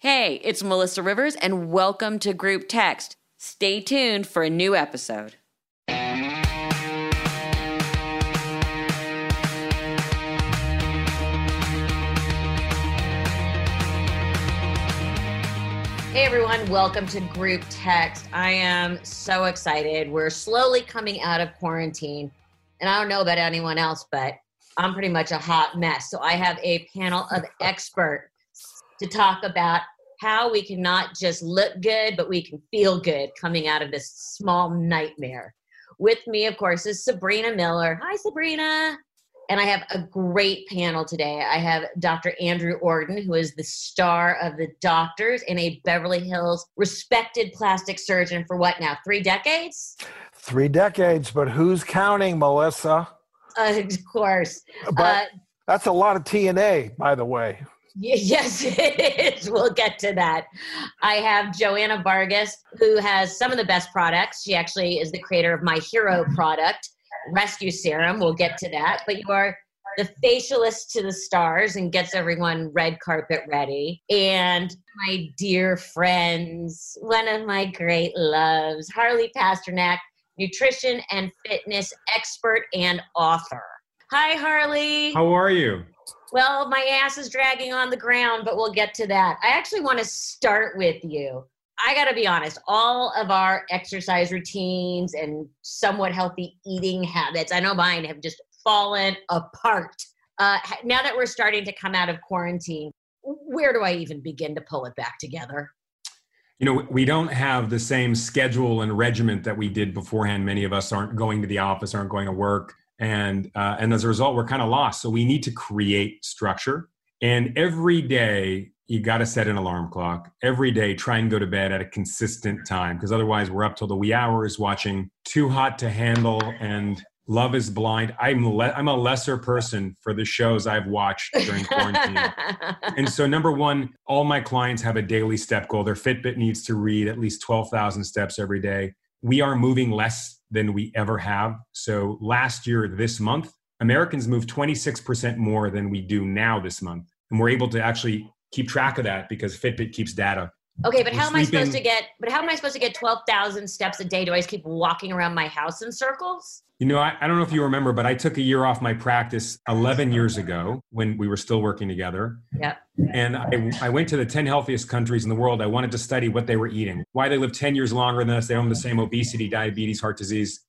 Hey, it's Melissa Rivers, and welcome to Group Text. Stay tuned for a new episode. Hey everyone, welcome to Group Text. I am so excited. We're slowly coming out of quarantine, and I don't know about anyone else, but I'm pretty much a hot mess. So I have a panel of experts to talk about how we can not just look good, but we can feel good coming out of this small nightmare. With me, of course, is Sabrina Miller. Hi, Sabrina. And I have a great panel today. I have Dr. Andrew Ordon, who is the star of The Doctors and a Beverly Hills respected plastic surgeon for what now, 3 decades? 3 decades, but who's counting, Melissa? Of course. But that's a lot of TNA, by the way. Yes, it is. We'll get to that. I have Joanna Vargas, who has some of the best products. She actually is the creator of my hero product, Rescue Serum. We'll get to that. But you are the facialist to the stars and gets everyone red carpet ready. And my dear friends, one of my great loves, Harley Pasternak, nutrition and fitness expert and author. Hi, Harley. How are you? Well, my ass is dragging on the ground, but we'll get to that. I actually want to start with you. I got to be honest, all of our exercise routines and somewhat healthy eating habits, I know mine have just fallen apart. Now that we're starting to come out of quarantine, where do I even begin to pull it back together? You know, we don't have the same schedule and regiment that we did beforehand. Many of us aren't going to the office, aren't going to work. And as a result, we're kind of lost. So we need to create structure. And every day, you got to set an alarm clock. Every day, try and go to bed at a consistent time, because otherwise we're up till the wee hours watching Too Hot to Handle and Love is Blind. I'm a lesser person for the shows I've watched during quarantine. And so number one, all my clients have a daily step goal. Their Fitbit needs to read at least 12,000 steps every day. We are moving less than we ever have. So last year, this month, Americans moved 26% more than we do now this month. And we're able to actually keep track of that because Fitbit keeps data. Okay, but how am I supposed to get 12,000 steps a day? Do I just keep walking around my house in circles? You know, I don't know if you remember, but I took a year off my practice 11 years ago when we were still working together. Yeah. And I went to the 10 healthiest countries in the world. I wanted to study what they were eating, why they live 10 years longer than us. They own the same obesity, diabetes, heart disease,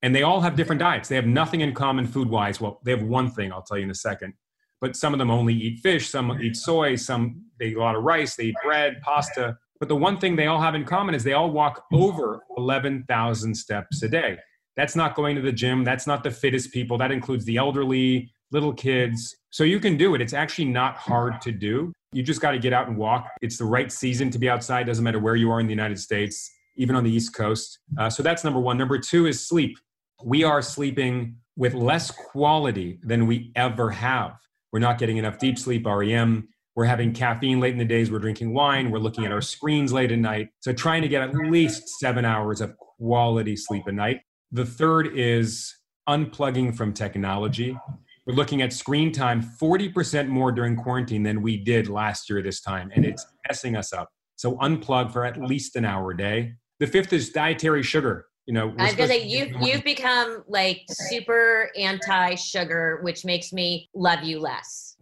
and they all have different diets. They have nothing in common food-wise. Well, they have one thing, I'll tell you in a second. But some of them only eat fish, some eat soy, some they eat a lot of rice, they eat bread, pasta. But the one thing they all have in common is they all walk over 11,000 steps a day. That's not going to the gym. That's not the fittest people. That includes the elderly, little kids. So you can do it. It's actually not hard to do. You just got to get out and walk. It's the right season to be outside. Doesn't matter where you are in the United States, even on the East Coast. So that's number one. Number two is sleep. We are sleeping with less quality than we ever have. We're not getting enough deep sleep, REM. We're having caffeine late in the days. We're drinking wine. We're looking at our screens late at night. So trying to get at least 7 hours of quality sleep a night. The third is unplugging from technology. We're looking at screen time 40% more during quarantine than we did last year this time, and it's messing us up. So unplug for at least an hour a day. The fifth is dietary sugar. You know, I was gonna say you've become like super anti-sugar, which makes me love you less.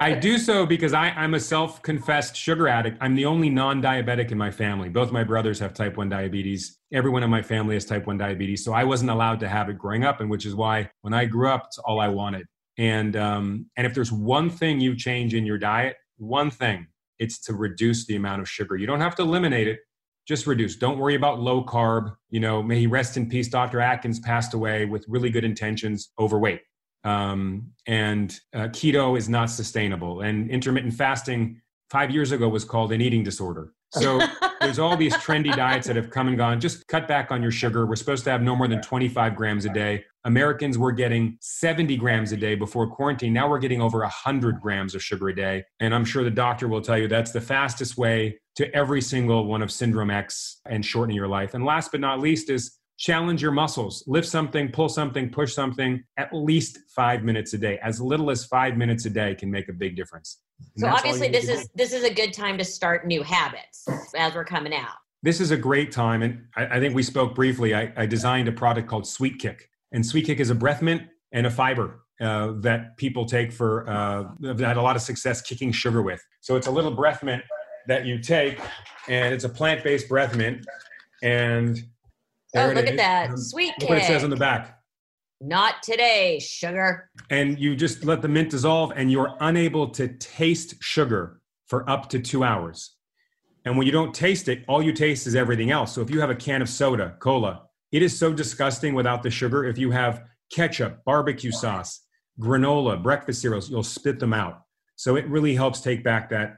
I do so because I'm a self-confessed sugar addict. I'm the only non-diabetic in my family. Both my brothers have type 1 diabetes. Everyone in my family has type 1 diabetes. So I wasn't allowed to have it growing up, and which is why when I grew up, it's all I wanted. And if there's one thing you change in your diet, one thing, it's to reduce the amount of sugar. You don't have to eliminate it. Just reduce. Don't worry about low carb. You know, may he rest in peace. Dr. Atkins passed away with really good intentions, overweight. And keto is not sustainable. And intermittent fasting 5 years ago was called an eating disorder. So there's all these trendy diets that have come and gone. Just cut back on your sugar. We're supposed to have no more than 25 grams a day. Americans were getting 70 grams a day before quarantine. Now we're getting over 100 grams of sugar a day. And I'm sure the doctor will tell you that's the fastest way to every single one of Syndrome X and shortening your life. And last but not least is challenge your muscles. Lift something, pull something, push something at least 5 minutes a day. As little as 5 minutes a day can make a big difference. So obviously this is a good time to start new habits as we're coming out. This is a great time. And I think we spoke briefly. I designed a product called Sweet Kick. And Sweet Kick is a breath mint and a fiber that people take for, they've had a lot of success kicking sugar with. So it's a little breath mint that you take, and it's a plant-based breath mint. And there look at that. Sweet Kick. Look what it says on the back. Not today, sugar. And you just let the mint dissolve, and you're unable to taste sugar for up to 2 hours. And when you don't taste it, all you taste is everything else. So if you have a can of soda, cola, it is so disgusting without the sugar. If you have ketchup, barbecue sauce, granola, breakfast cereals, you'll spit them out. So it really helps take back that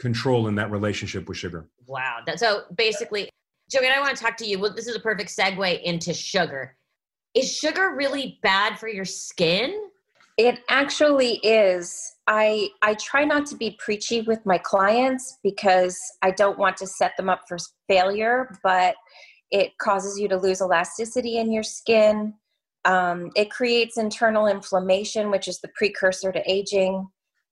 control in that relationship with sugar. Wow. So basically, Joanna, I want to talk to you. Well, this is a perfect segue into sugar. Is sugar really bad for your skin? It actually is. I try not to be preachy with my clients because I don't want to set them up for failure, but it causes you to lose elasticity in your skin. It creates internal inflammation, which is the precursor to aging.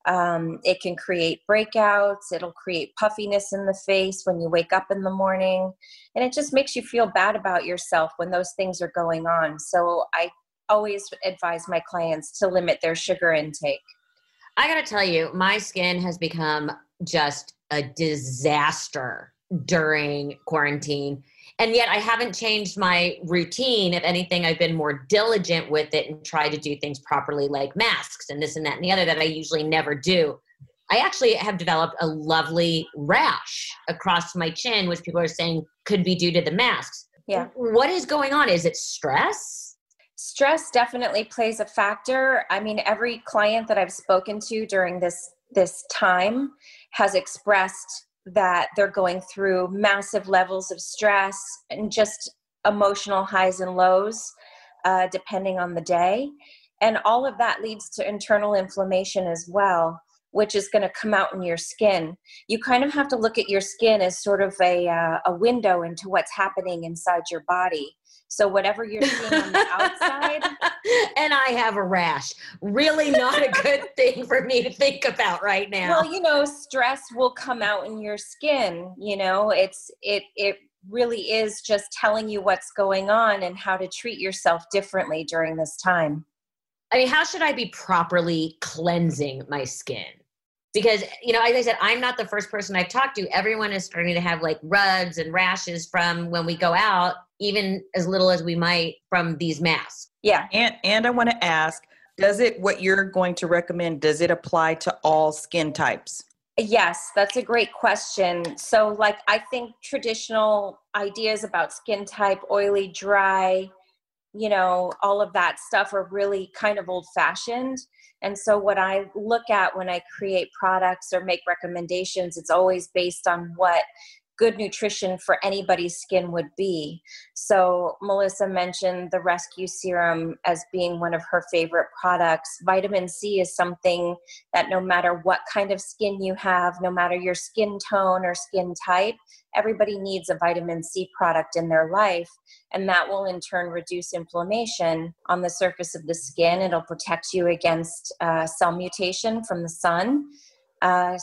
It can create breakouts. It'll create puffiness in the face when you wake up in the morning. And it just makes you feel bad about yourself when those things are going on. So I always advise my clients to limit their sugar intake. I got to tell you, my skin has become just a disaster during quarantine. And yet I haven't changed my routine. If anything, I've been more diligent with it and tried to do things properly, like masks and this and that and the other that I usually never do. I actually have developed a lovely rash across my chin, which people are saying could be due to the masks. Yeah. What is going on? Is it stress? Stress definitely plays a factor. I mean, every client that I've spoken to during this time has expressed that they're going through massive levels of stress and just emotional highs and lows, depending on the day. And all of that leads to internal inflammation as well, which is going to come out in your skin. You kind of have to look at your skin as sort of a window into what's happening inside your body. So whatever you're seeing on the outside. And I have a rash. Really not a good thing for me to think about right now. Well, stress will come out in your skin. It really is just telling you what's going on and how to treat yourself differently during this time. I mean, how should I be properly cleansing my skin? Because, as I said, I'm not the first person I've talked to. Everyone is starting to have like rugs and rashes from when we go out, even as little as we might from these masks. Yeah. And I want to ask, what you're going to recommend, does it apply to all skin types? Yes, that's a great question. So I think traditional ideas about skin type, oily, dry, all of that stuff are really kind of old fashioned. And so what I look at when I create products or make recommendations, it's always based on what good nutrition for anybody's skin would be. So Melissa mentioned the Rescue Serum as being one of her favorite products. Vitamin C is something that no matter what kind of skin you have, no matter your skin tone or skin type, everybody needs a vitamin C product in their life, and that will in turn reduce inflammation on the surface of the skin. It'll protect you against cell mutation from the sun.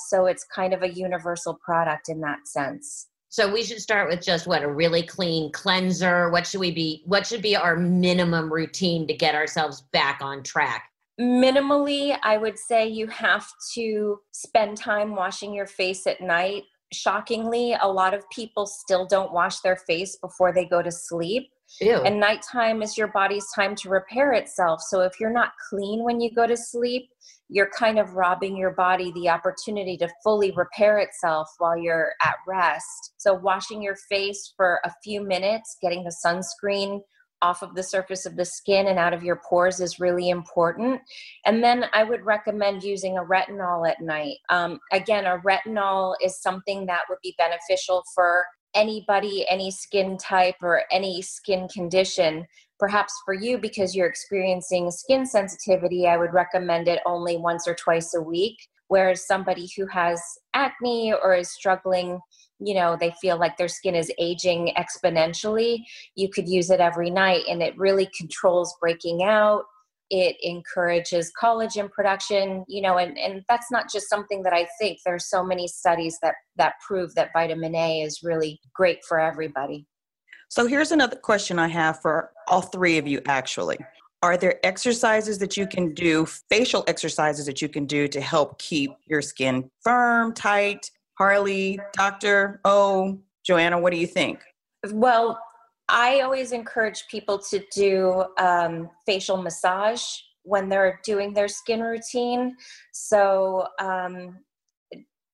So it's kind of a universal product in that sense. So we should start with just a really clean cleanser. What should be our minimum routine to get ourselves back on track? Minimally, I would say you have to spend time washing your face at night. Shockingly, a lot of people still don't wash their face before they go to sleep. Ew. And nighttime is your body's time to repair itself. So if you're not clean when you go to sleep, you're kind of robbing your body the opportunity to fully repair itself while you're at rest. So washing your face for a few minutes, getting the sunscreen off of the surface of the skin and out of your pores is really important. And then I would recommend using a retinol at night. Again, a retinol is something that would be beneficial for anybody, any skin type or any skin condition. Perhaps for you, because you're experiencing skin sensitivity, I would recommend it only once or twice a week. Whereas somebody who has acne or is struggling, they feel like their skin is aging exponentially, you could use it every night, and it really controls breaking out, It encourages collagen production, you know, and that's not just something that I think. There are so many studies that prove that vitamin A is really great for everybody. So here's another question I have for all three of you, actually. Are there exercises that you can do, facial exercises that you can do to help keep your skin firm, tight? Harley, Dr. O, Joanna, what do you think? Well, I always encourage people to do facial massage when they're doing their skin routine. So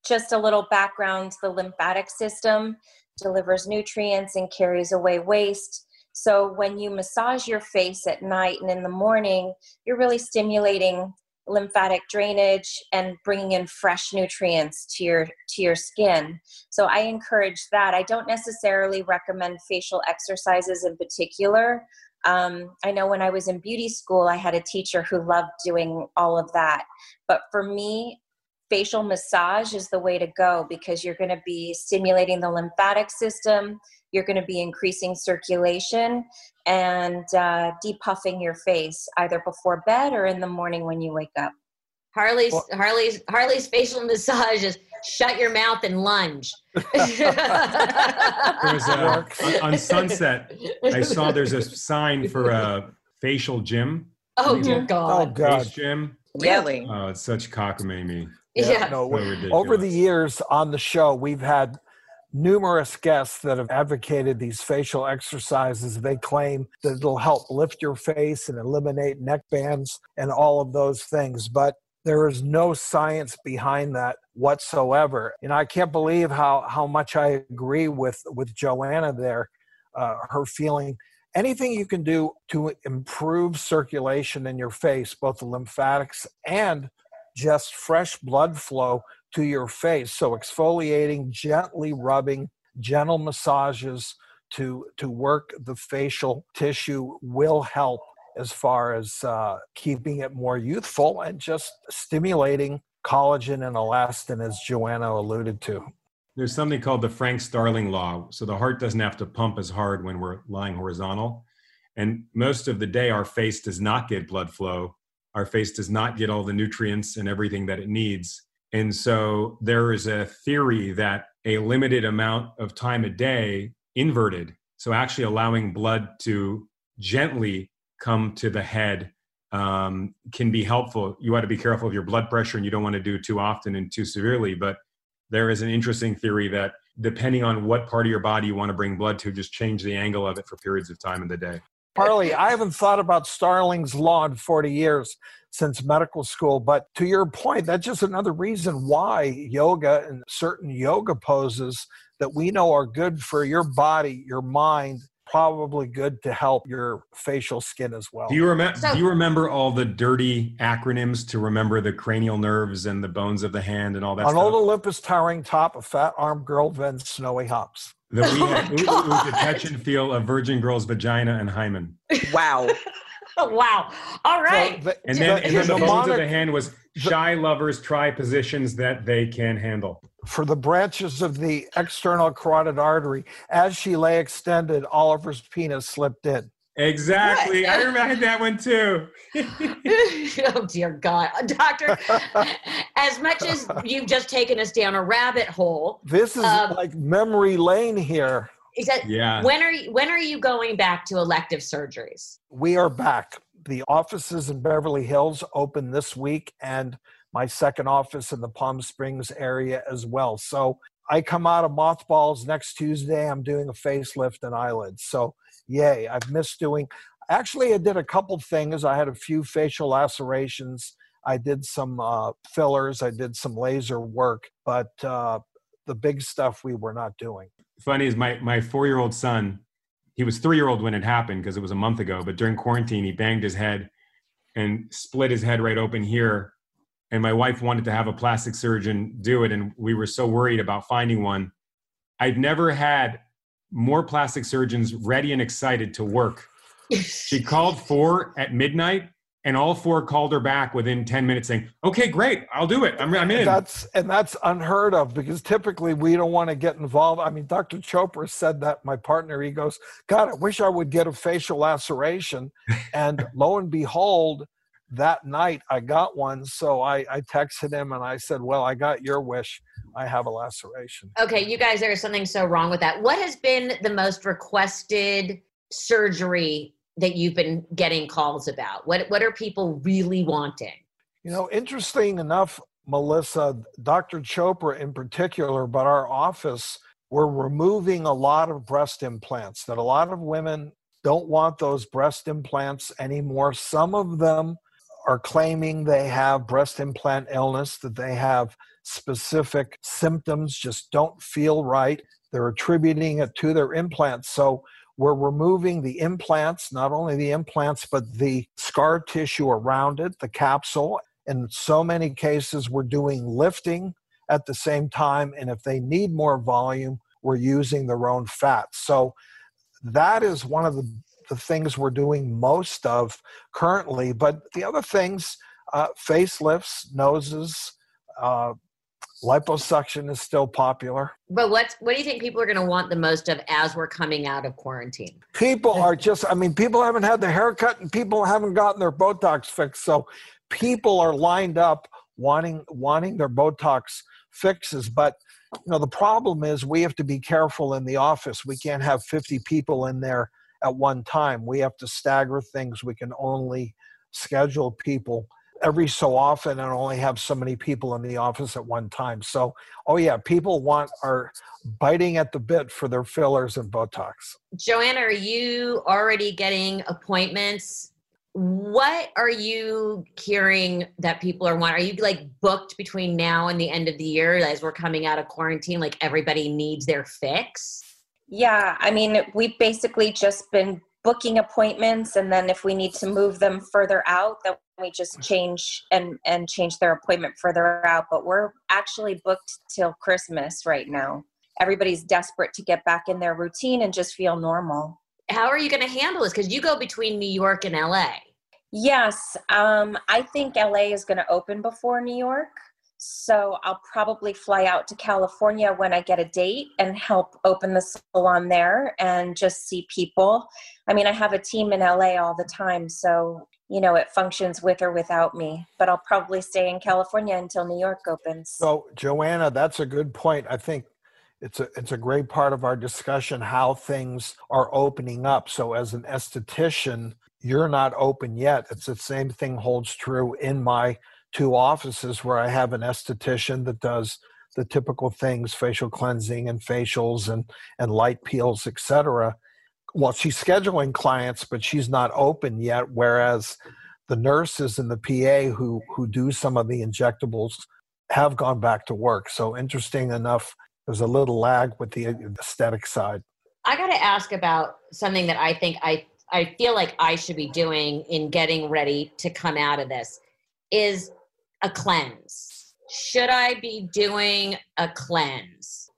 just a little background, the lymphatic system delivers nutrients and carries away waste. So when you massage your face at night and in the morning, you're really stimulating lymphatic drainage and bringing in fresh nutrients to your skin. So I encourage that. I don't necessarily recommend facial exercises in particular. I know when I was in beauty school, I had a teacher who loved doing all of that. But for me, facial massage is the way to go because you're going to be stimulating the lymphatic system. You're going to be increasing circulation and depuffing your face either before bed or in the morning when you wake up. Harley's facial massage is shut your mouth and lunge. On Sunset, I saw there's a sign for a facial gym. Oh, dear God. Oh, God. Face gym. Really? Oh, it's such cockamamie. Yeah. No, so over the years on the show, we've had numerous guests that have advocated these facial exercises. They claim that it'll help lift your face and eliminate neck bands and all of those things. But there is no science behind that whatsoever. And I can't believe how much I agree with Joanna there, her feeling. Anything you can do to improve circulation in your face, both the lymphatics and just fresh blood flow to your face. So exfoliating, gently rubbing, gentle massages to work the facial tissue will help as far as keeping it more youthful and just stimulating collagen and elastin, as Joanna alluded to. There's something called the Frank Starling law. So the heart doesn't have to pump as hard when we're lying horizontal. And most of the day, our face does not get blood flow. Our face does not get all the nutrients and everything that it needs. And so there is a theory that a limited amount of time a day inverted, so actually allowing blood to gently come to the head can be helpful. You ought to be careful of your blood pressure and you don't want to do too often and too severely, but there is an interesting theory that depending on what part of your body you want to bring blood to, just change the angle of it for periods of time in the day. Harley, I haven't thought about Starling's law in 40 years since medical school, but to your point, that's just another reason why yoga and certain yoga poses that we know are good for your body, your mind, probably good to help your facial skin as well. Do you remember all the dirty acronyms to remember the cranial nerves and the bones of the hand and all that stuff? On old Olympus towering top, a fat armed girl vents snowy hops. That we had the touch and feel of virgin girl's vagina and hymen. Wow. Wow. All right. So and then the bones of the hand was shy lovers try positions that they can handle. For the branches of the external carotid artery, as she lay extended, Oliver's penis slipped in. Exactly. What? I remember that one too. Oh, dear God. Doctor, as much as you've just taken us down a rabbit hole. This is like memory lane here. Yeah. When are you going back to elective surgeries? We are back. The offices in Beverly Hills open this week and my second office in the Palm Springs area as well. So I come out of mothballs next Tuesday. I'm doing a facelift and eyelids. So yay, I've missed doing. Actually, I did a couple things. I had a few facial lacerations. I did some fillers. I did some laser work, but the big stuff we were not doing. Funny is my 4-year-old son, he was 3-year-old when it happened because it was a month ago, but during quarantine, he banged his head and split his head right open here. And my wife wanted to have a plastic surgeon do it. And we were so worried about finding one. I've never had more plastic surgeons ready and excited to work. She called 4 at midnight and all 4 called her back within 10 minutes saying, okay, great, I'll do it. I'm in. That's unheard of because typically we don't want to get involved. I mean, Dr. Chopra said that, my partner, he goes, God, I wish I would get a facial laceration. And lo and behold, that night I got one. So I texted him and I said, well, I got your wish. I have a laceration. Okay. You guys, there is something so wrong with that. What has been the most requested surgery that you've been getting calls about? What are people really wanting? You know, interesting enough, Melissa, Dr. Chopra in particular, but our office, we're removing a lot of breast implants that a lot of women don't want those breast implants anymore. Some of them are claiming they have breast implant illness, that they have specific symptoms, just don't feel right. They're attributing it to their implants. So we're removing the implants, not only the implants, but the scar tissue around it, the capsule. In so many cases, we're doing lifting at the same time. And if they need more volume, we're using their own fat. So that is one of the things we're doing most of currently. But the other things, facelifts, noses, liposuction is still popular. But what do you think people are going to want the most of as we're coming out of quarantine? People are just, I mean, people haven't had their haircut and people haven't gotten their Botox fixed. So people are lined up wanting their Botox fixes. But you know, the problem is we have to be careful in the office. We can't have 50 people in there at one time. We have to stagger things. We can only schedule people every so often and only have so many people in the office at one time. So, oh yeah, people are biting at the bit for their fillers and Botox. Joanna, are you already getting appointments? What are you hearing that people are wanting? Are you like booked between now and the end of the year as we're coming out of quarantine? Like everybody needs their fix? Yeah. I mean, we've basically just been booking appointments. And then if we need to move them further out, then we just change and change their appointment further out. But we're actually booked till Christmas right now. Everybody's desperate to get back in their routine and just feel normal. How are you going to handle this? Because you go between New York and LA. Yes. I think LA is going to open before New York. So I'll probably fly out to California when I get a date and help open the salon there and just see people. I mean, I have a team in LA all the time. So, you know, it functions with or without me. But I'll probably stay in California until New York opens. So, Joanna, that's a good point. I think it's a great part of our discussion, how things are opening up. So as an esthetician, you're not open yet. It's the same thing holds true in my two offices where I have an esthetician that does the typical things, facial cleansing and facials and light peels, et cetera. Well, she's scheduling clients, but she's not open yet. Whereas the nurses and the PA who do some of the injectables have gone back to work. So interesting enough, there's a little lag with the aesthetic side. I got to ask about something that I think I feel like I should be doing in getting ready to come out of this is a cleanse. Should I be doing a cleanse?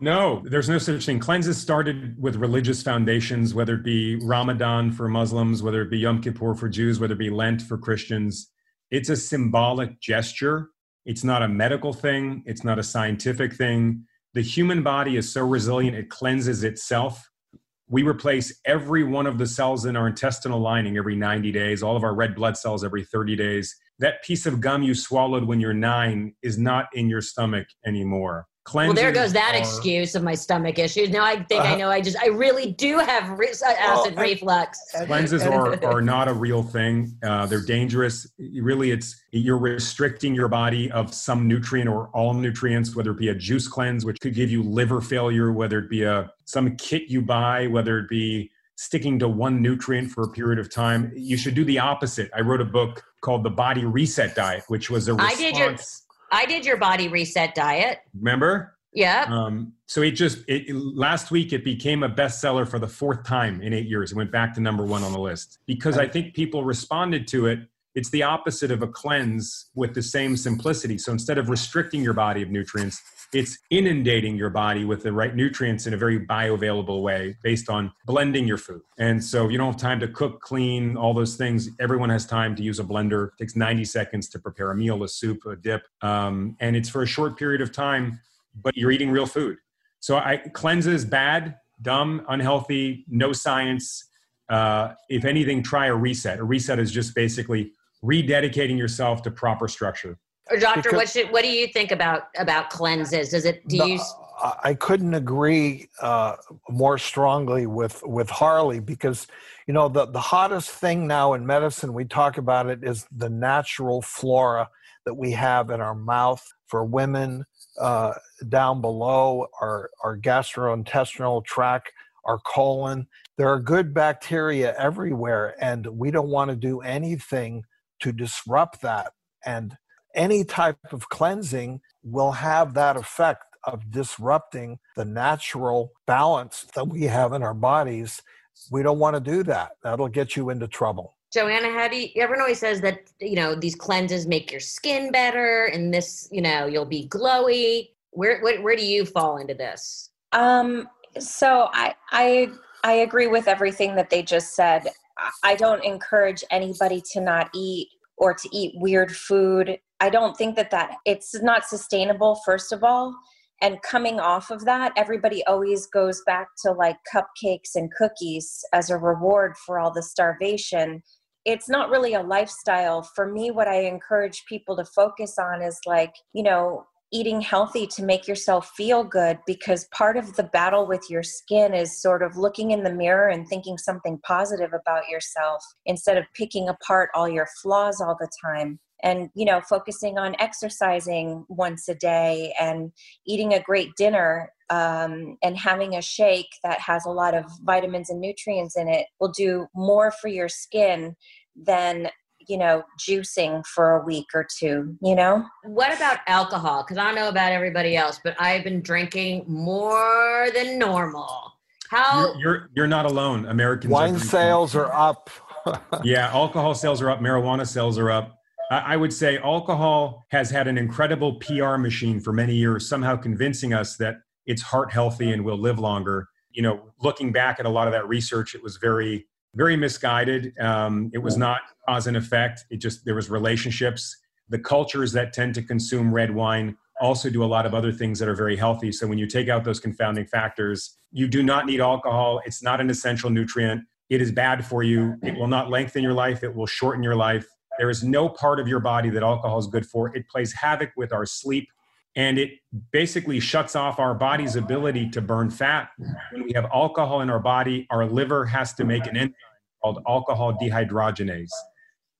No, there's no such thing. Cleanses started with religious foundations, whether it be Ramadan for Muslims, whether it be Yom Kippur for Jews, whether it be Lent for Christians. It's a symbolic gesture. It's not a medical thing. It's not a scientific thing. The human body is so resilient, it cleanses itself. We replace every one of the cells in our intestinal lining every 90 days, all of our red blood cells every 30 days. That piece of gum you swallowed when you're 9 is not in your stomach anymore. Cleanses well, there goes that excuse of my stomach issues. Now I think I know I really do have acid reflux. Cleanses are not a real thing. They're dangerous. Really, you're restricting your body of some nutrient or all nutrients, whether it be a juice cleanse, which could give you liver failure, whether it be some kit you buy, whether it be sticking to one nutrient for a period of time. You should do the opposite. I wrote a book called The Body Reset Diet, which was a response. I did your body reset diet. Remember? Yeah. So last week it became a bestseller for the 4th time in 8 years. It went back to #1 on the list because I think people responded to it. It's the opposite of a cleanse with the same simplicity. So instead of restricting your body of nutrients, it's inundating your body with the right nutrients in a very bioavailable way based on blending your food. And so you don't have time to cook, clean, all those things. Everyone has time to use a blender. It takes 90 seconds to prepare a meal, a soup, a dip. And it's for a short period of time, but you're eating real food. So cleanses, bad, dumb, unhealthy, no science. If anything, try a reset. A reset is just basically rededicating yourself to proper structure. Or doctor, what do you think about cleanses? I couldn't agree more strongly with Harley, because, you know, the hottest thing now in medicine, we talk about it, is the natural flora that we have in our mouth. For women, down below our gastrointestinal tract, our colon, there are good bacteria everywhere, and we don't want to do anything to disrupt that. And any type of cleansing will have that effect of disrupting the natural balance that we have in our bodies. We don't want to do that. That'll get you into trouble. Joanna, everyone always says that, you know, these cleanses make your skin better and this, you know, you'll be glowy. Where do you fall into this? So I agree with everything that they just said. I don't encourage anybody to not eat or to eat weird food. I don't think that it's not sustainable, first of all. And coming off of that, everybody always goes back to like cupcakes and cookies as a reward for all the starvation. It's not really a lifestyle. For me, what I encourage people to focus on is like, you know, eating healthy to make yourself feel good, because part of the battle with your skin is sort of looking in the mirror and thinking something positive about yourself instead of picking apart all your flaws all the time. And, you know, focusing on exercising once a day and eating a great dinner and having a shake that has a lot of vitamins and nutrients in it will do more for your skin than, you know, juicing for a week or two, you know? What about alcohol? Because I don't know about everybody else, but I've been drinking more than normal. How? You're not alone. Americans. Wine sales are up. Yeah, alcohol sales are up. Marijuana sales are up. I would say alcohol has had an incredible PR machine for many years, somehow convincing us that it's heart healthy and we'll live longer. You know, looking back at a lot of that research, it was very, very misguided. It was not cause and effect. It just, there was relationships. The cultures that tend to consume red wine also do a lot of other things that are very healthy. So when you take out those confounding factors, you do not need alcohol. It's not an essential nutrient. It is bad for you. It will not lengthen your life. It will shorten your life. There is no part of your body that alcohol is good for. It plays havoc with our sleep, and it basically shuts off our body's ability to burn fat. When we have alcohol in our body, our liver has to make an enzyme called alcohol dehydrogenase.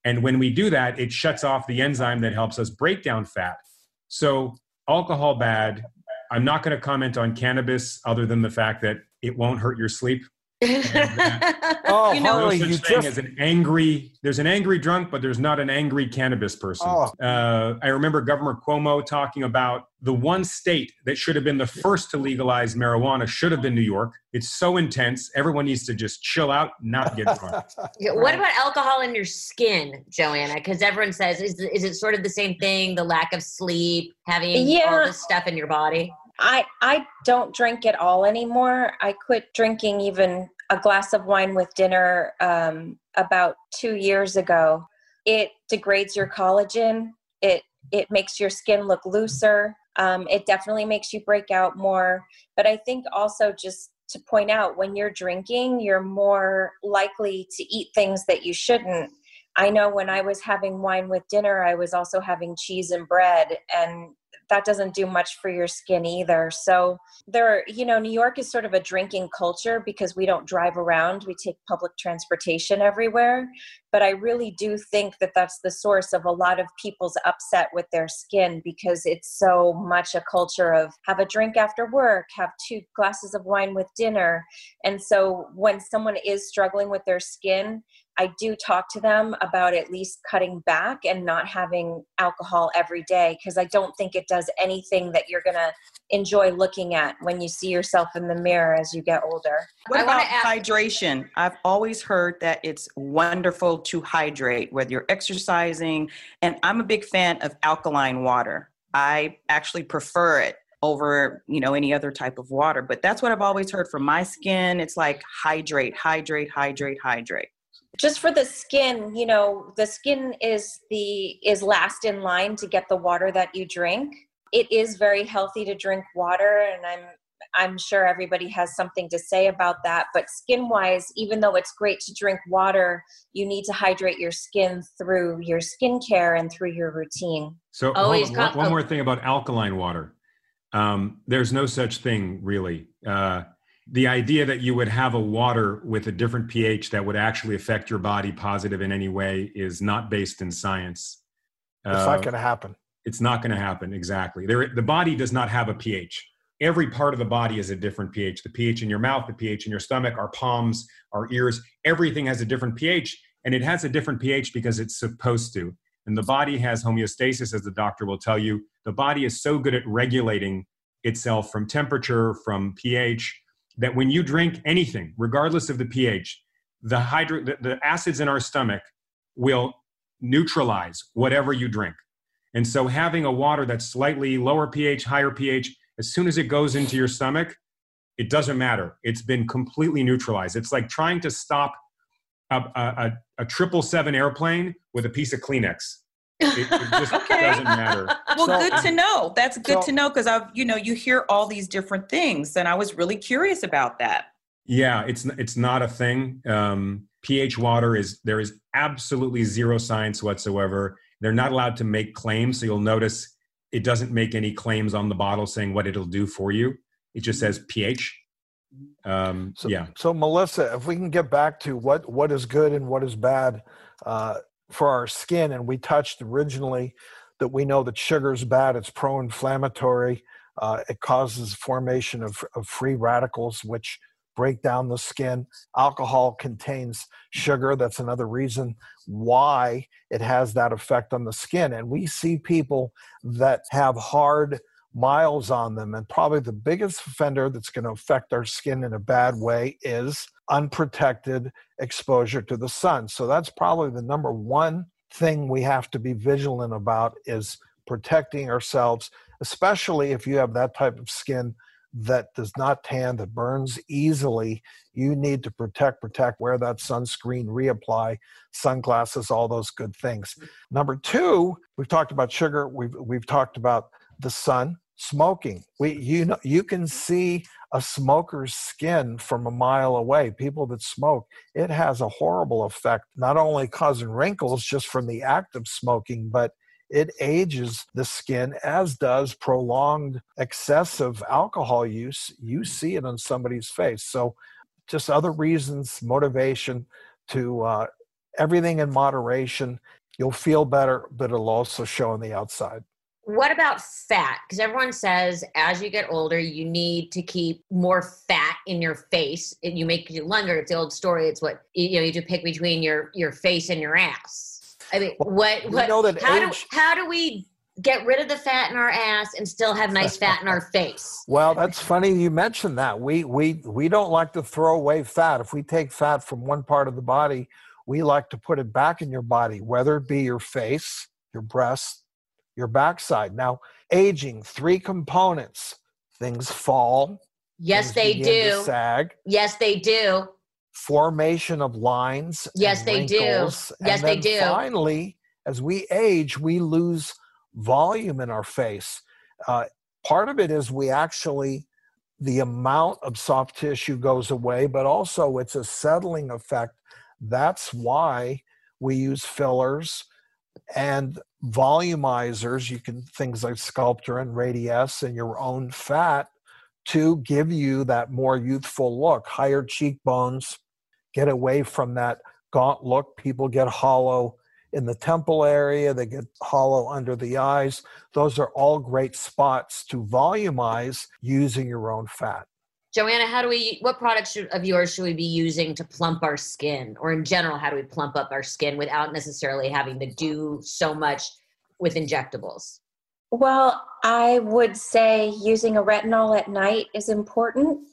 And when we do that, it shuts off the enzyme that helps us break down fat. So alcohol bad. I'm not going to comment on cannabis other than the fact that it won't hurt your sleep. Oh, you know, no such thing as an angry. There's an angry drunk, but there's not an angry cannabis person. Oh. I remember Governor Cuomo talking about the one state that should have been the first to legalize marijuana should have been New York. It's so intense. Everyone needs to just chill out, not get drunk. What about alcohol in your skin, Joanna? Because everyone says, is it sort of the same thing? The lack of sleep, having all this stuff in your body. I don't drink at all anymore. I quit drinking even a glass of wine with dinner about 2 years ago. It degrades your collagen. It makes your skin look looser. It definitely makes you break out more. But I think also just to point out, when you're drinking, you're more likely to eat things that you shouldn't. I know when I was having wine with dinner, I was also having cheese and bread, and that doesn't do much for your skin either. So there, you know, New York is sort of a drinking culture because we don't drive around. We take public transportation everywhere. But I really do think that that's the source of a lot of people's upset with their skin, because it's so much a culture of have a drink after work, have 2 glasses of wine with dinner. And so when someone is struggling with their skin, I do talk to them about at least cutting back and not having alcohol every day, because I don't think it does anything that you're going to enjoy looking at when you see yourself in the mirror as you get older. What about hydration? I've always heard that it's wonderful to hydrate, whether you're exercising. And I'm a big fan of alkaline water. I actually prefer it over, you know, any other type of water. But that's what I've always heard from my skin. It's like hydrate, hydrate, hydrate, hydrate. Just for the skin, you know, the skin is last in line to get the water that you drink. It is very healthy to drink water, and I'm I'm sure everybody has something to say about that. But skin-wise, even though it's great to drink water, you need to hydrate your skin through your skincare and through your routine. So one more thing about alkaline water. There's no such thing, really. The idea that you would have a water with a different pH that would actually affect your body positive in any way is not based in science. It's not going to happen. It's not going to happen, exactly. The body does not have a pH. Every part of the body is a different pH. The pH in your mouth, the pH in your stomach, our palms, our ears, everything has a different pH, and it has a different pH because it's supposed to. And the body has homeostasis, as the doctor will tell you. The body is so good at regulating itself from temperature, from pH, that when you drink anything, regardless of the pH, the acids in our stomach will neutralize whatever you drink. And so having a water that's slightly lower pH, higher pH, as soon as it goes into your stomach, it doesn't matter. It's been completely neutralized. It's like trying to stop a 777 airplane with a piece of Kleenex. It just doesn't matter. Well, so, good to know. That's good to know, because you hear all these different things, and I was really curious about that. Yeah, it's not a thing. pH water there is absolutely zero science whatsoever. They're not allowed to make claims, so you'll notice it doesn't make any claims on the bottle saying what it'll do for you. It just says pH. So Melissa, if we can get back to what is good and what is bad for our skin, and we touched originally that we know that sugar is bad, it's pro-inflammatory, it causes formation of free radicals, which break down the skin. Alcohol contains sugar. That's another reason why it has that effect on the skin. And we see people that have hard miles on them. And probably the biggest offender that's going to affect our skin in a bad way is unprotected exposure to the sun. So that's probably the number one thing we have to be vigilant about, is protecting ourselves, especially if you have that type of skin that does not tan, that burns easily. You need to protect, wear that sunscreen, reapply, sunglasses, all those good things. Number two, we've talked about sugar. We've talked about the sun, smoking. You can see a smoker's skin from a mile away. People that smoke, it has a horrible effect, not only causing wrinkles just from the act of smoking, but it ages the skin, as does prolonged excessive alcohol use. You see it on somebody's face. So just other reasons, motivation to everything in moderation. You'll feel better, but it'll also show on the outside. What about fat? Because everyone says as you get older, you need to keep more fat in your face. You make it longer. It's the old story. It's what, you do pick between your face and your ass. I mean, how do we get rid of the fat in our ass and still have nice fat in our face? Well, that's funny you mentioned that. We don't like to throw away fat. If we take fat from one part of the body, we like to put it back in your body, whether it be your face, your breast, your backside. Now, aging, three components. Things fall. Yes, they do. Sag. Yes, they do. Formation of lines. Yes, they do. Yes, they do. Finally, as we age, we lose volume in our face. Part of it is the amount of soft tissue goes away, but also it's a settling effect. That's why we use fillers and volumizers. You can, things like Sculptra and Radiesse and your own fat, to give you that more youthful look, higher cheekbones, get away from that gaunt look. People get hollow in the temple area. They get hollow under the eyes. Those are all great spots to volumize using your own fat. Joanna, what products of yours should we be using to plump our skin? Or in general, how do we plump up our skin without necessarily having to do so much with injectables? Well, I would say using a retinol at night is important.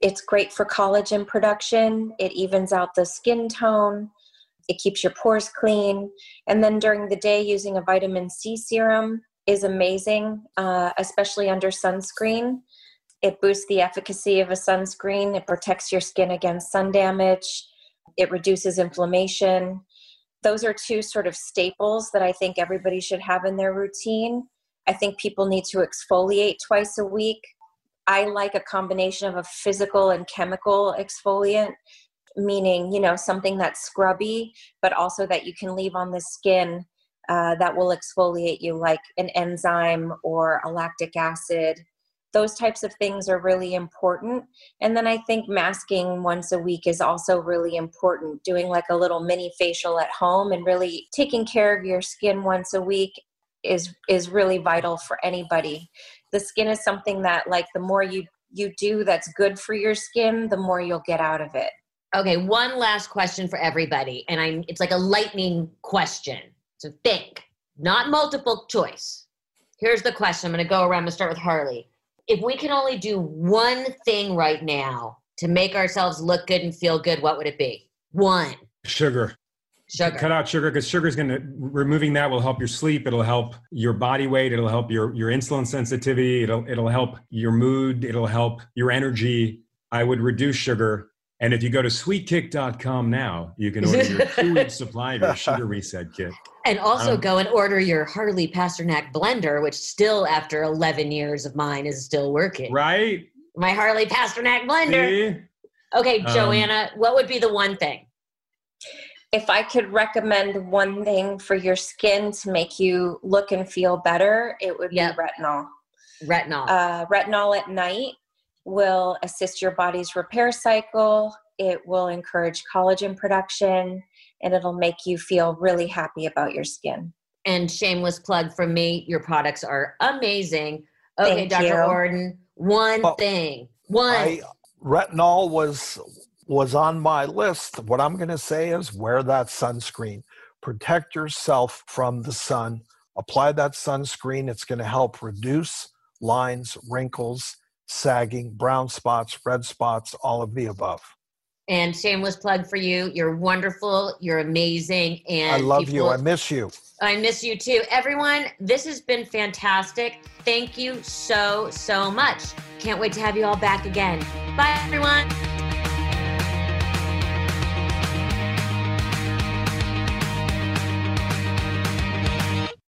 It's great for collagen production. It evens out the skin tone. It keeps your pores clean. And then during the day, using a vitamin C serum is amazing, especially under sunscreen. It boosts the efficacy of a sunscreen. It protects your skin against sun damage. It reduces inflammation. Those are two sort of staples that I think everybody should have in their routine. I think people need to exfoliate twice a week. I like a combination of a physical and chemical exfoliant, meaning, you know, something that's scrubby, but also that you can leave on the skin that will exfoliate you, like an enzyme or a lactic acid. Those types of things are really important. And then I think masking once a week is also really important, doing like a little mini facial at home and really taking care of your skin once a week is really vital for anybody. The skin is something that, like, the more you do that's good for your skin, the more you'll get out of it. Okay, one last question for everybody. And it's like a lightning question. So think, not multiple choice. Here's the question. I'm going to go around and start with Harley. If we can only do one thing right now to make ourselves look good and feel good, what would it be? One. Sugar. Cut out sugar, because sugar is going to, removing that will help your sleep. It'll help your body weight. It'll help your insulin sensitivity. It'll help your mood. It'll help your energy. I would reduce sugar. And if you go to sweetkick.com now, you can order your 2-week supply of your sugar reset kit. And also go and order your Harley Pasternak blender, which still, after 11 years of mine, is still working. Right? My Harley Pasternak blender. See? Okay, Joanna, what would be the one thing? If I could recommend one thing for your skin to make you look and feel better, it would be retinol. Retinol at night will assist your body's repair cycle. It will encourage collagen production, and it'll make you feel really happy about your skin. And shameless plug from me, your products are amazing. Okay, Dr. Ordon, one thing. Retinol was on my list. What I'm going to say is wear that sunscreen. Protect yourself from the sun. Apply that sunscreen. It's going to help reduce lines, wrinkles, sagging, brown spots, red spots, all of the above. And shameless plug for you. You're wonderful. You're amazing. And I love you. I miss you. I miss you too. Everyone, this has been fantastic. Thank you so, so much. Can't wait to have you all back again. Bye, everyone.